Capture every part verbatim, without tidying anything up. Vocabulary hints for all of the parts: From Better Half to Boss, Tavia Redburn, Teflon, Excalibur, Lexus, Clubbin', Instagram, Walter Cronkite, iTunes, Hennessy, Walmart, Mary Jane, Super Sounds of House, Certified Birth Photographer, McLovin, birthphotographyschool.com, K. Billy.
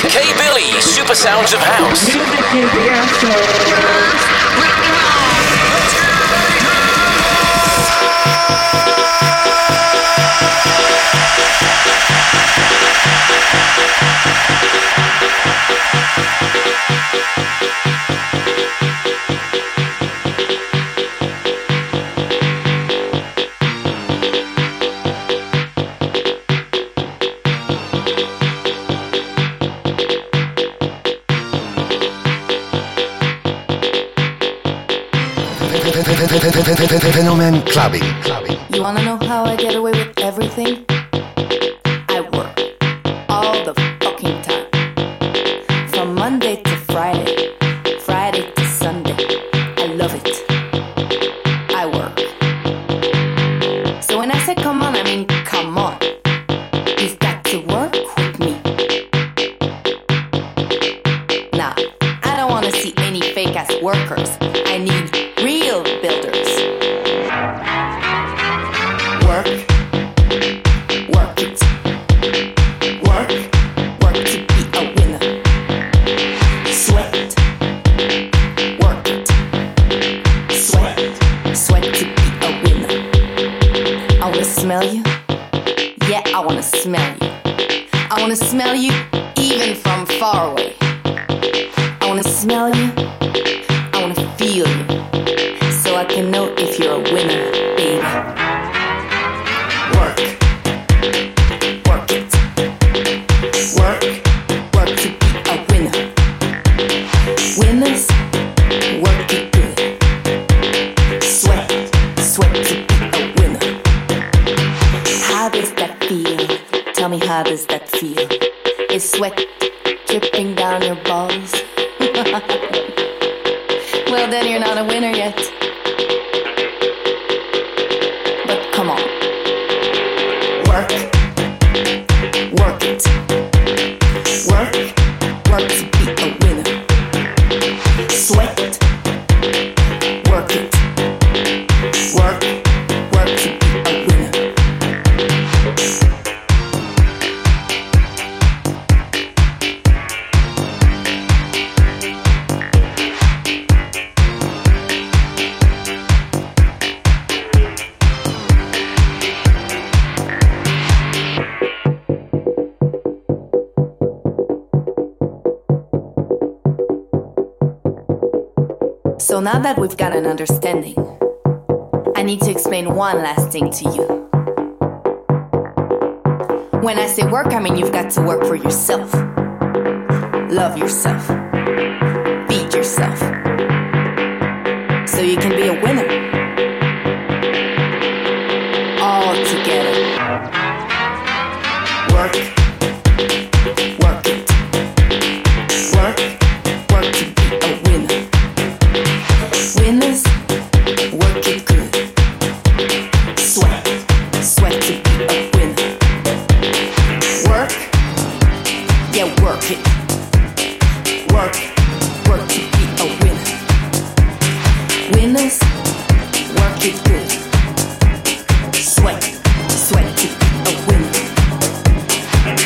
K. Billy, Super Sounds of House. Music is the answer. Fenomen Clubbing. You wanna know how I get away with everything? I work all the fucking time, from Monday to Friday, Friday to Sunday. I love it. I work. So when I say come on, I mean come on. You've got to work with me. Nah, I don't wanna see any fake ass workers. I need real builders. Work. So now that we've got an understanding, I need to explain one last thing to you. When I say work, I mean you've got to work for yourself. Love yourself. Feed yourself. So you can be a winner. All together. Work. Work it. Work. Work to be a winner. Winners, work it good. Sweat, sweat to be a winner. Work, yeah, work it. Work, work to be a winner. Winners, work it good. Sweat, sweat to be a winner.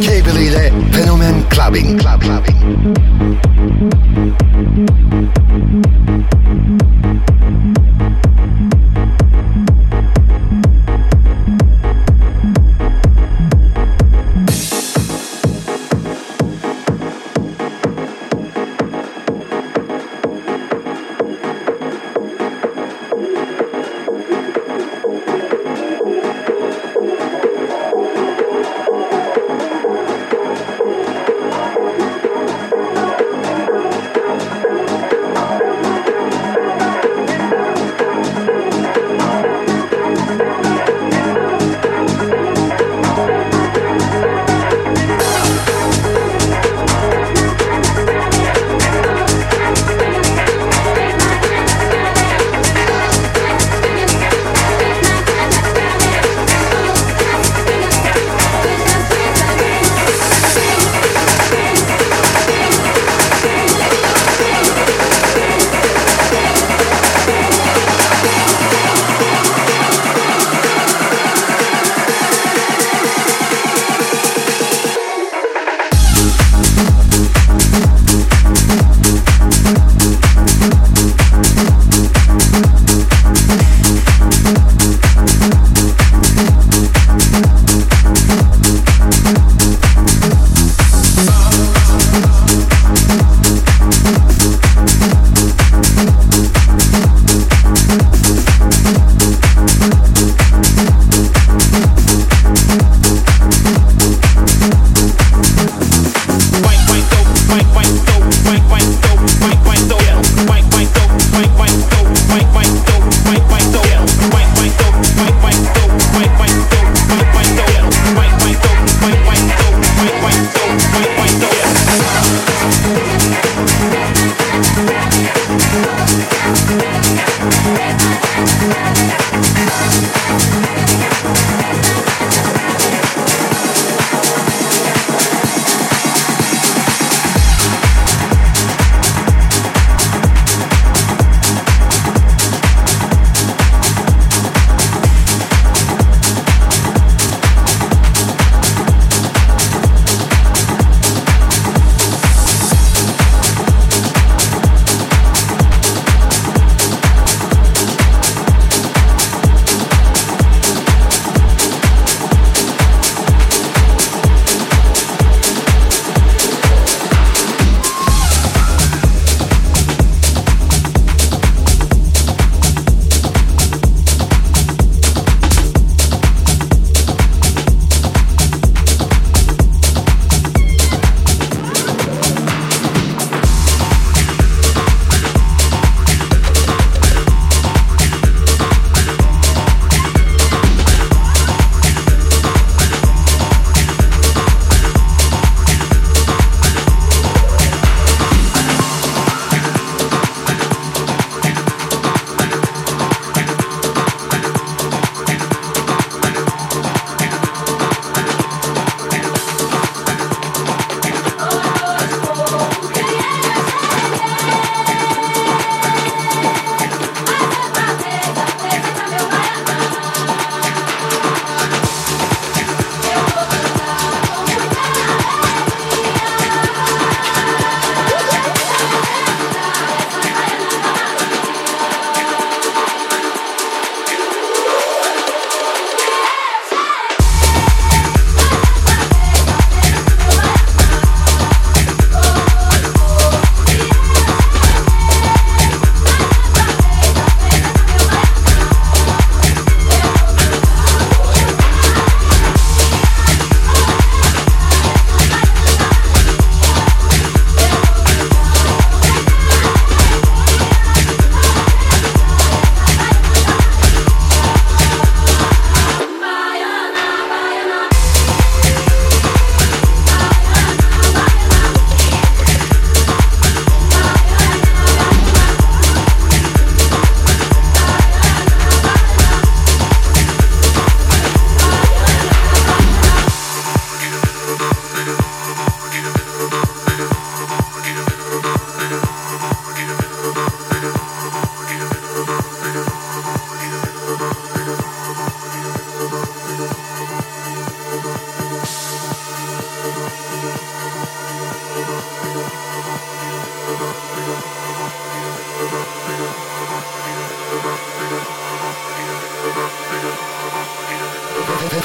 K. Billy ile Fenomen Clubbing Club Clubbing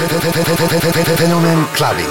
Fenomen Clubbing.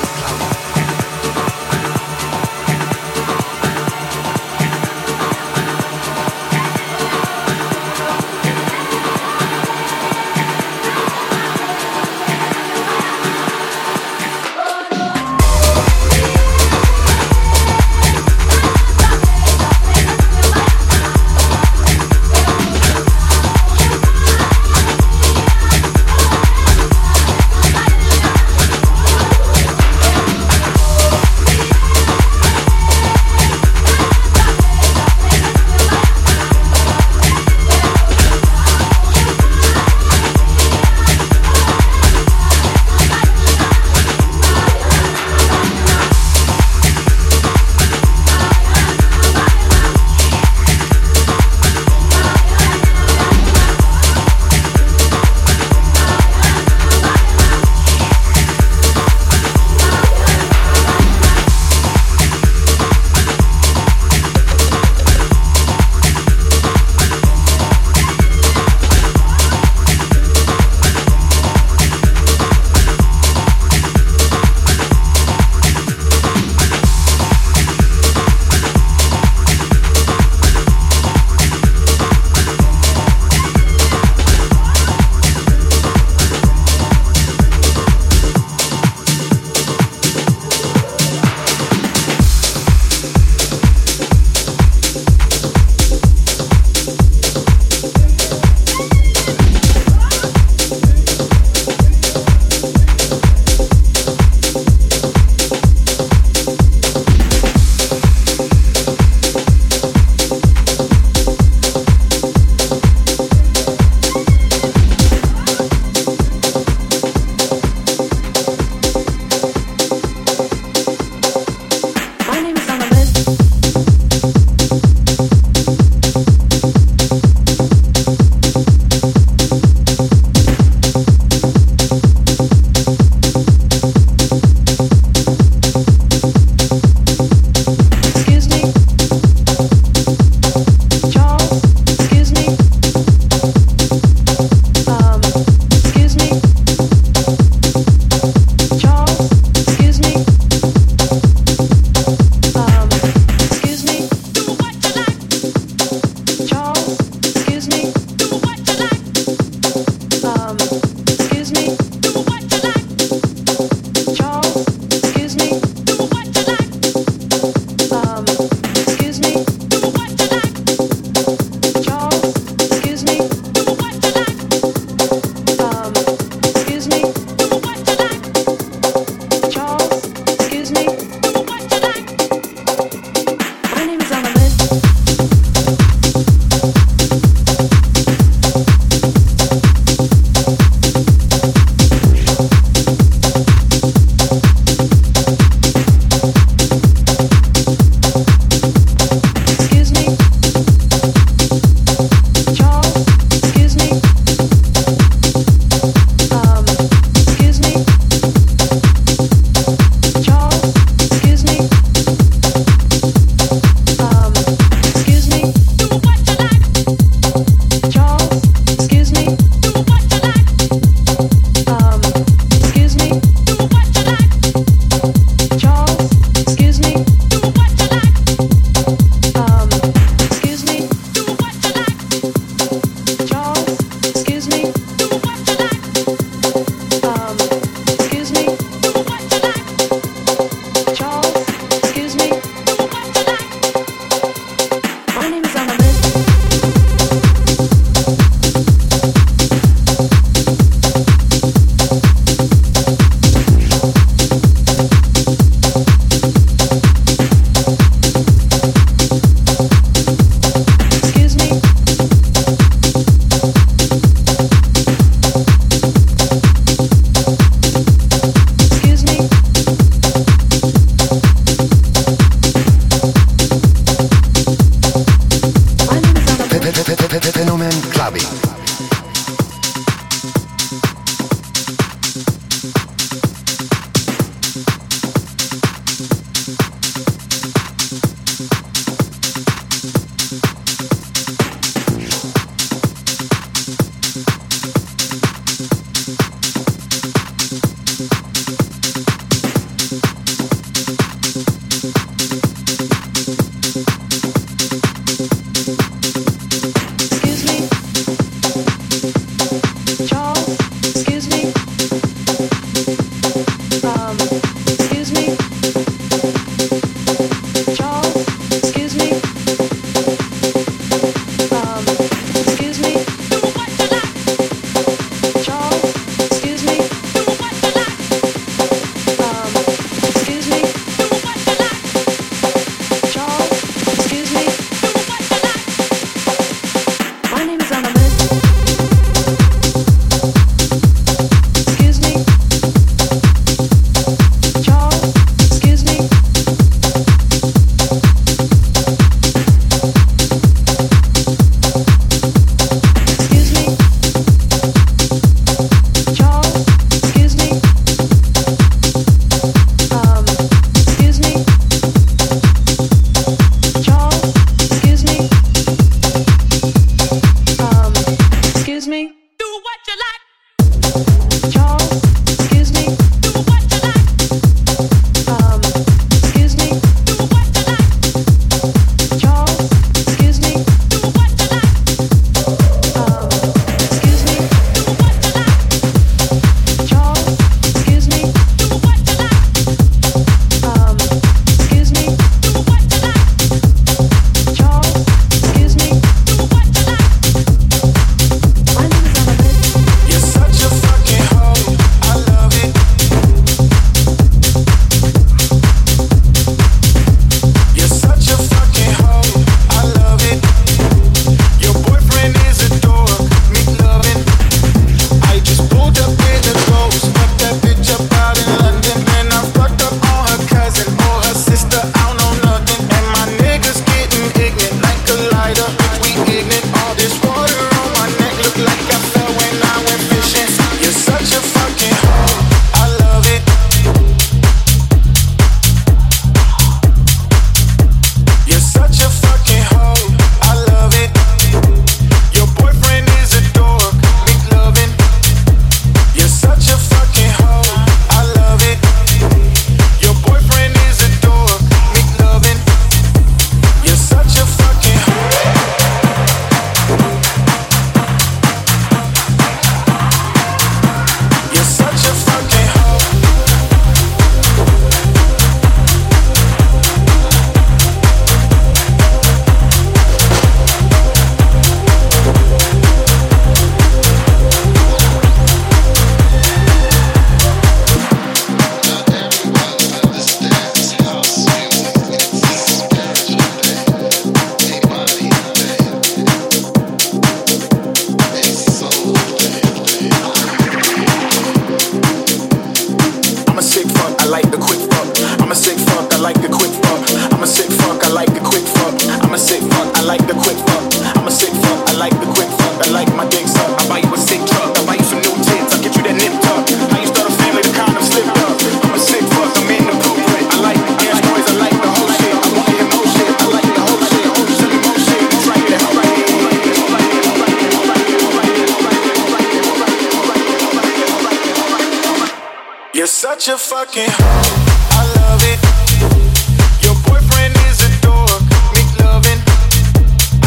such a fucking hoe. I love it. Your boyfriend is a dork. McLovin.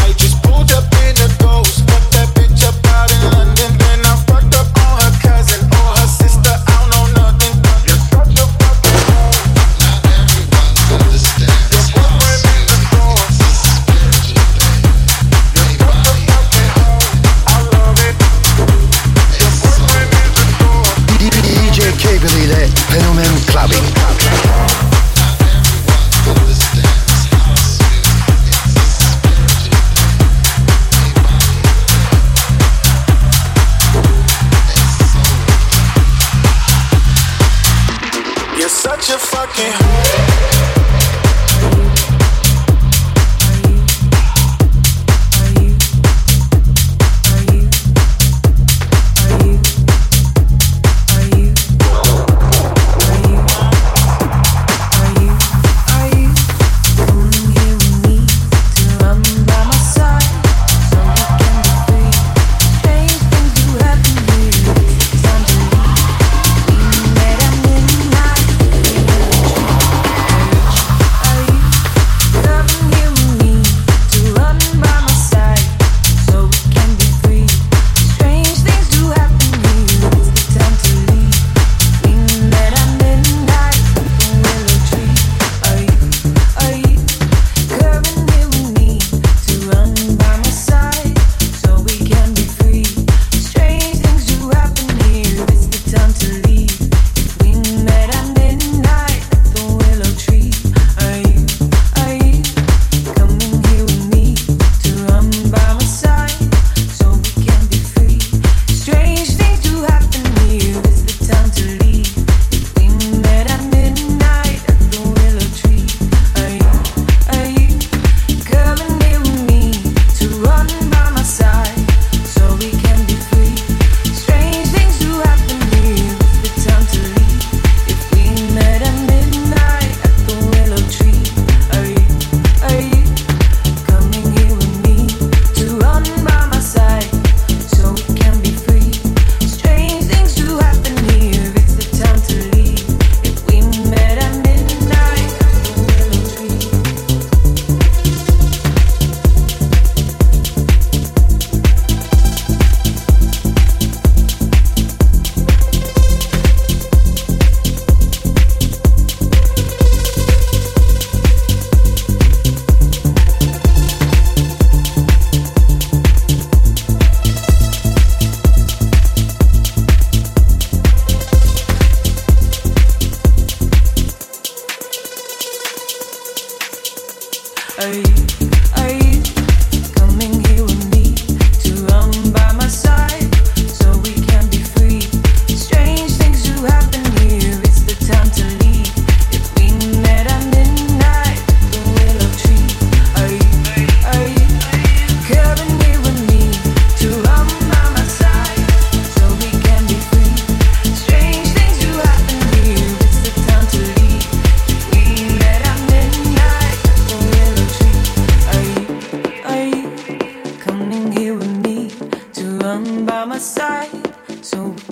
I just pulled up in a ghost. Got that bitch up out in London. Then I fucked up on her cousin or her sister. I don't know nothing. You're such a fucking hoe. Not everyone understands. Your boyfriend is a dork. This is spiritual thing. You're such a fucking hoe. I love it. Your boyfriend is a dork. D J K. Billy ile Fenomen Clubbing. You're fucking so we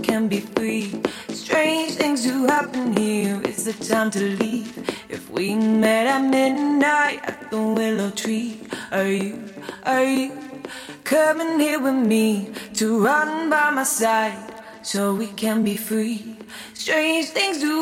can be free. Strange things do happen here. It's the time to leave. If we met at midnight at the willow tree, are you, are you coming here with me to run by my side so we can be free? Strange things do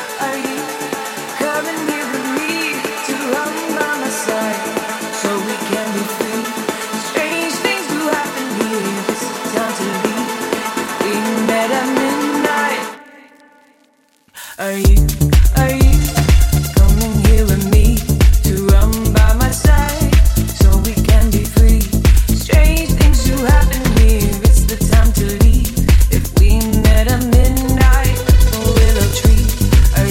are you coming here with me to run by my side? Are you, are you coming here with me to run by my side so we can be free? Strange things do happen here. It's the time to leave. If we met at midnight, a willow tree. Are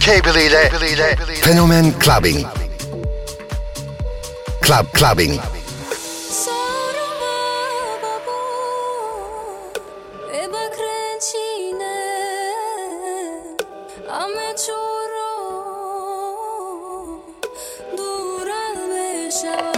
K. Billy ile Fenomen Clubbing. Club Clubbing. Sorba babu, e bak rencine, ame çor. He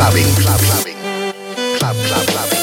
clubbing, club, clubbing, club, club, clubbing.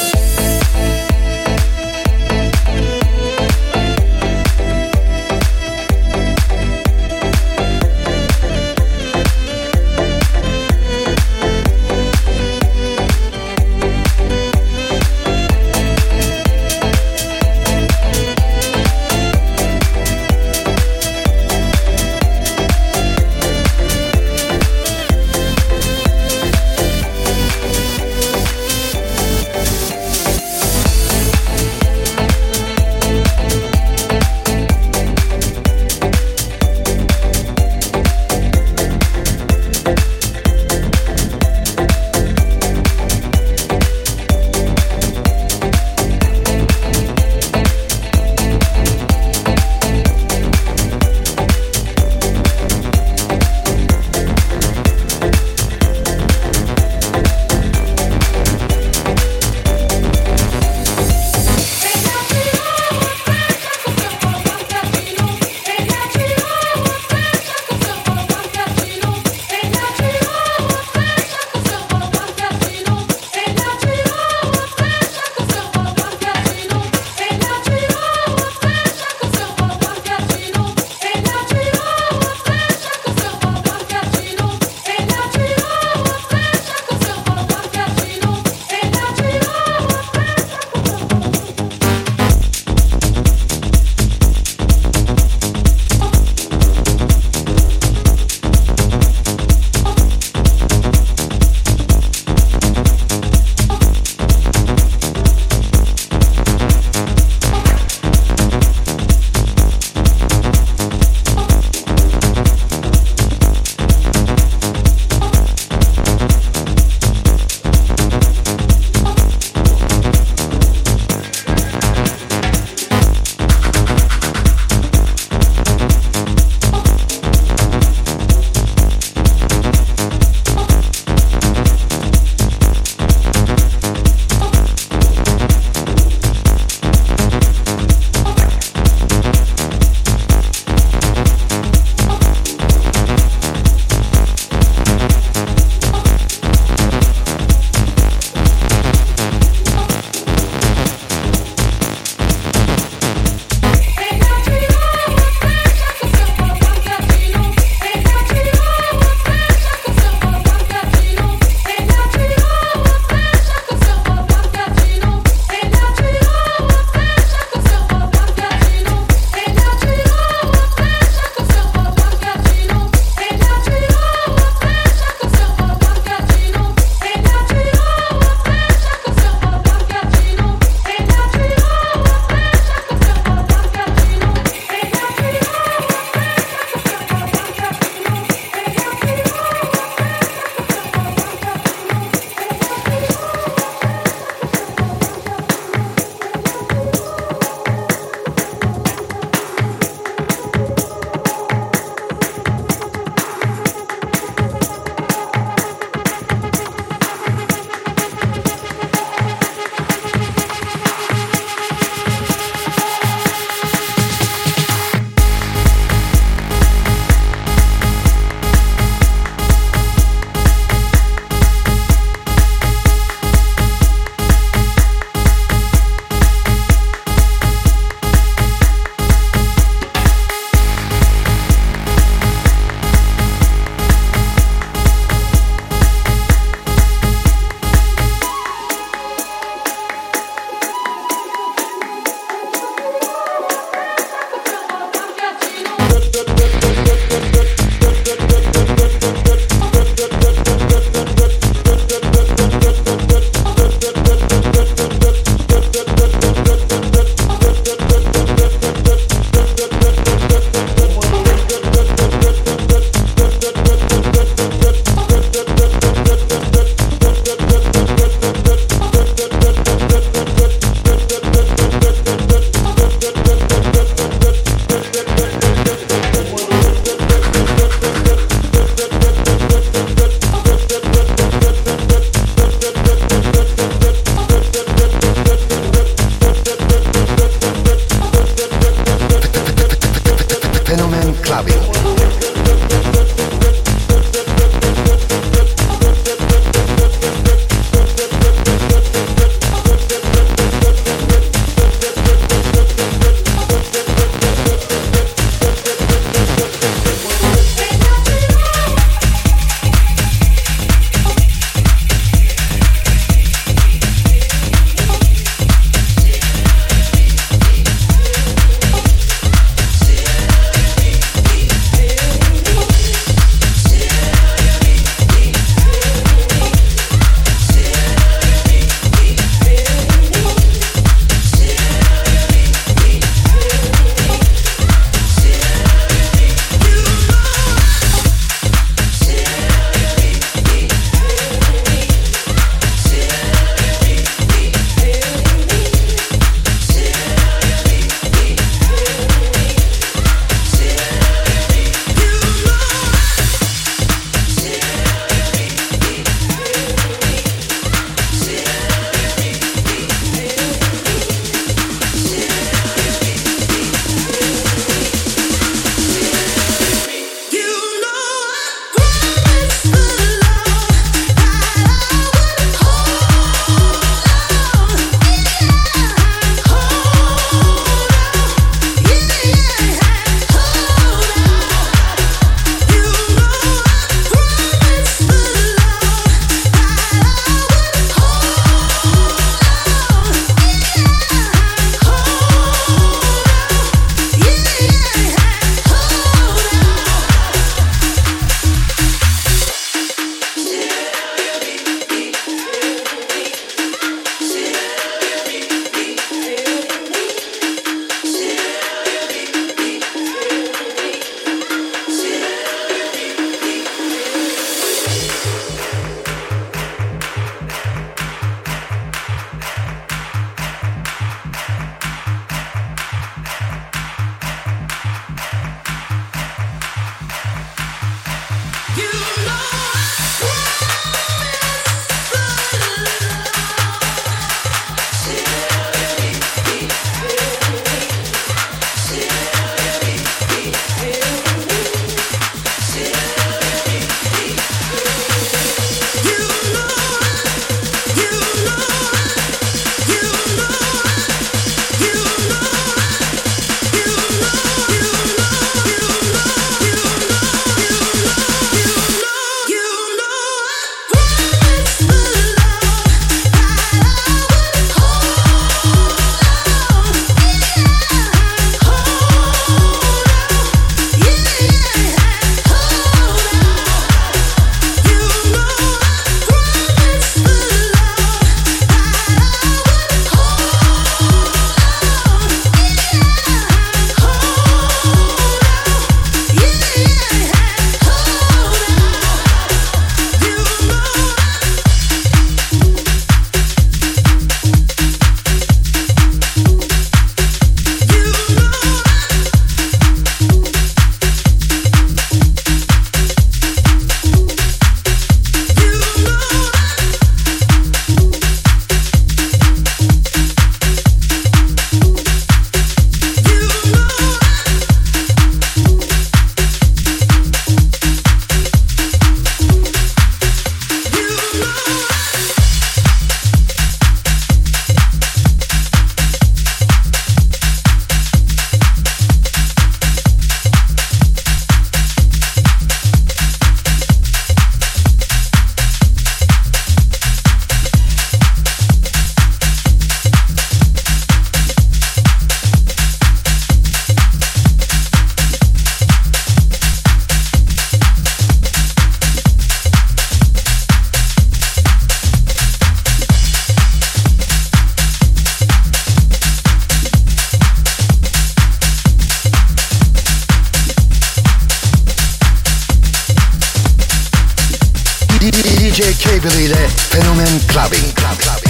D J K. Billy ile Fenomen Clubbing. Club, Clubbing.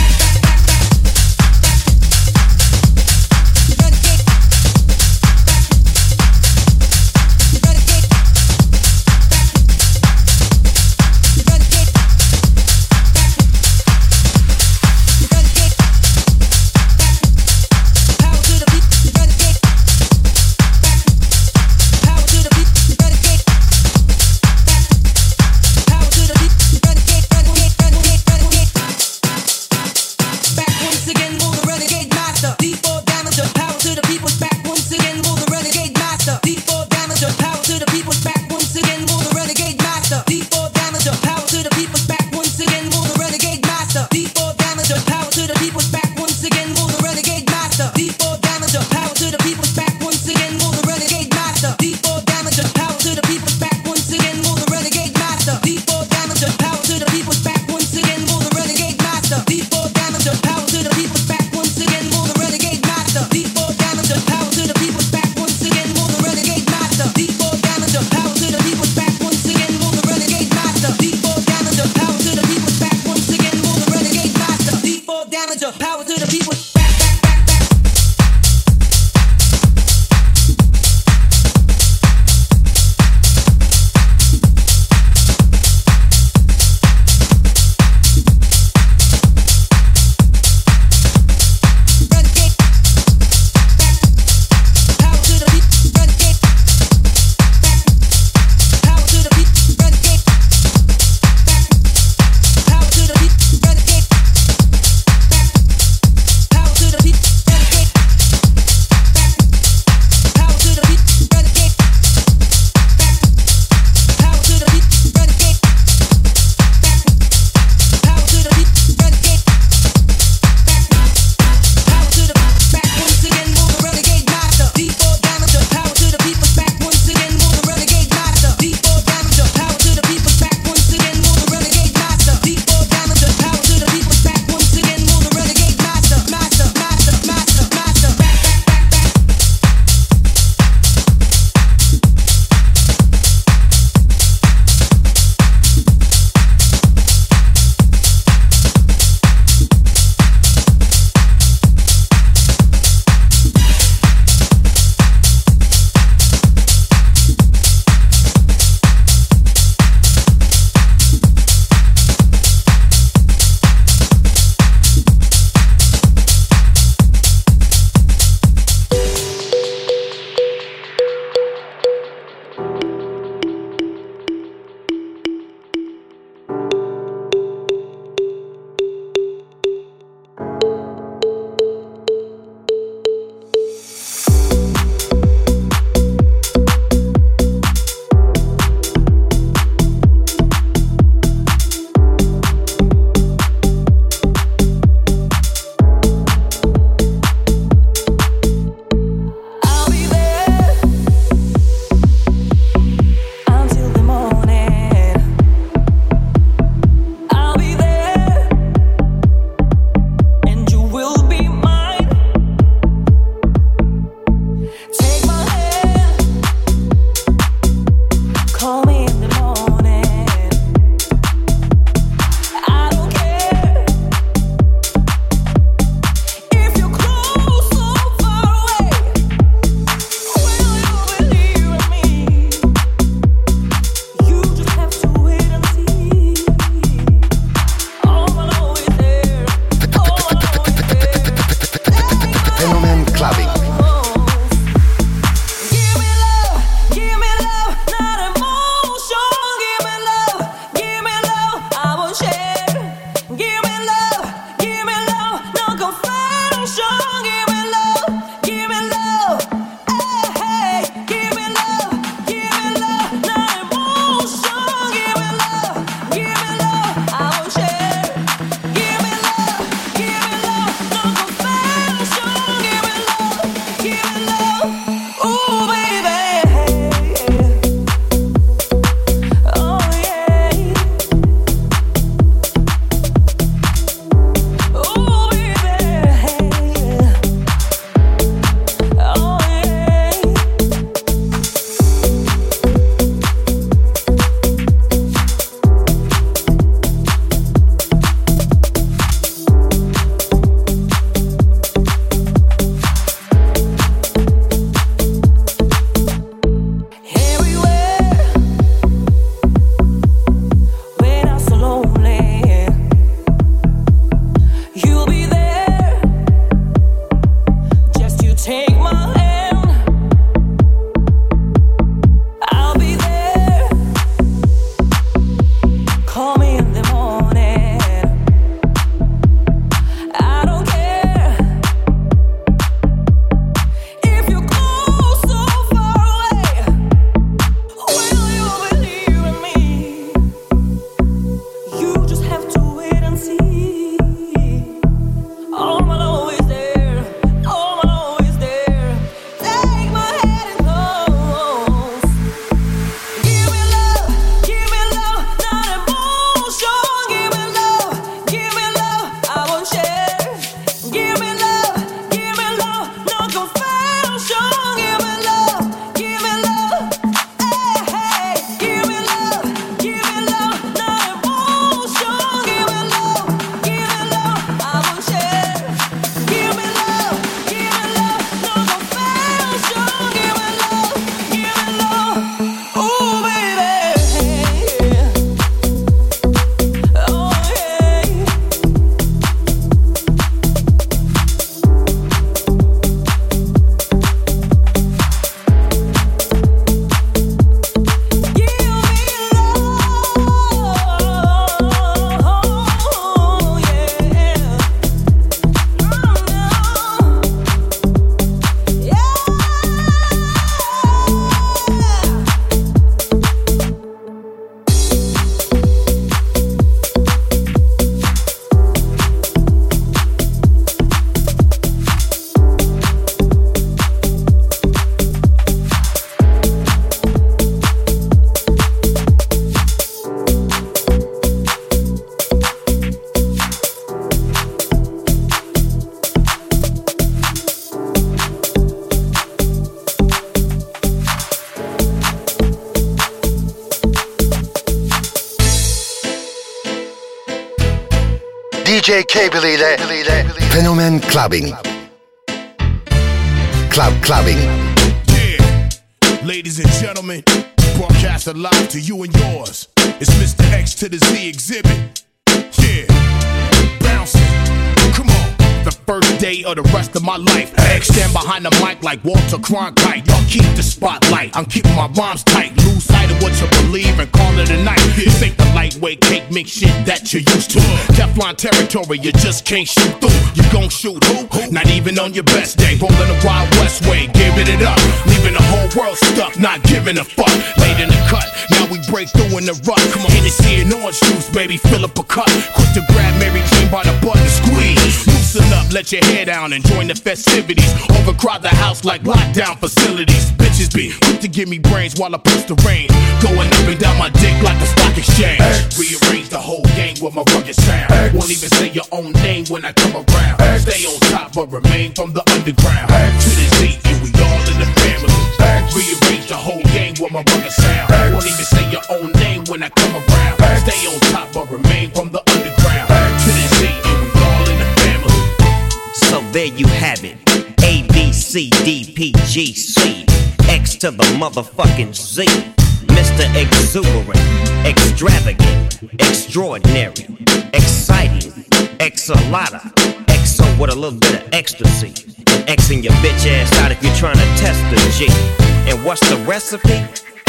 Renegade D J K. Billy ile Fenomen Clubbing. Club Clubbing. Yeah. Ladies and gentlemen, broadcast alive to you and yours. It's Mister X to the Z exhibit. Yeah. Bouncing. Come on. The first day of the rest of my life. X stand behind the mic like Walter Cronkite. Y'all keep the spotlight. I'm keeping my rhymes tight. Lose sight of what you believe and call it a night. This ain't the lightweight cake mix shit that you're used to. Teflon territory you just can't shoot through. You gon' shoot who? Not even on your best day. Rollin' the Wild West way, giving it up. Leaving the whole world stuck, not giving a fuck. Late in the cut, now we break through in the rut. Come on, Hennessy and orange juice, baby, fill up a cup. Quick to grab Mary Jane by the butt and squeeze. Loosen up, let your hair down and join the festivities. Overcrowd the house like lockdown facilities. Bitches be quick to give me brains while I push the rain. Going up and down my dick like the stock exchange. X. Rearrange the whole game with my rugged sound. X. Won't even say your own name when I come around. X. Stay on top but remain from the underground. X. To the Z and we all in the family. X. Rearrange the whole game with my rugged sound. X. Won't even say your own name when I come around. X. Stay on top but remain from the underground. X. To the Z and we all in the family. So there you have it. A, B, C, D, P, G, C. X to the motherfucking Z. Mister Exuberant, extravagant, extraordinary, exciting, ex-a-lotta, exo with a little bit of ecstasy, and Xing your bitch ass out if you're trying to test the G. And what's the recipe?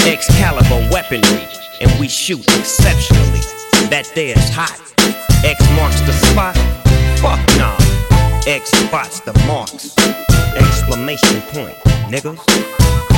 Excalibur weaponry, and we shoot exceptionally. That there is hot. X marks the spot. Fuck nah. X spots the marks. Exclamation point, niggas.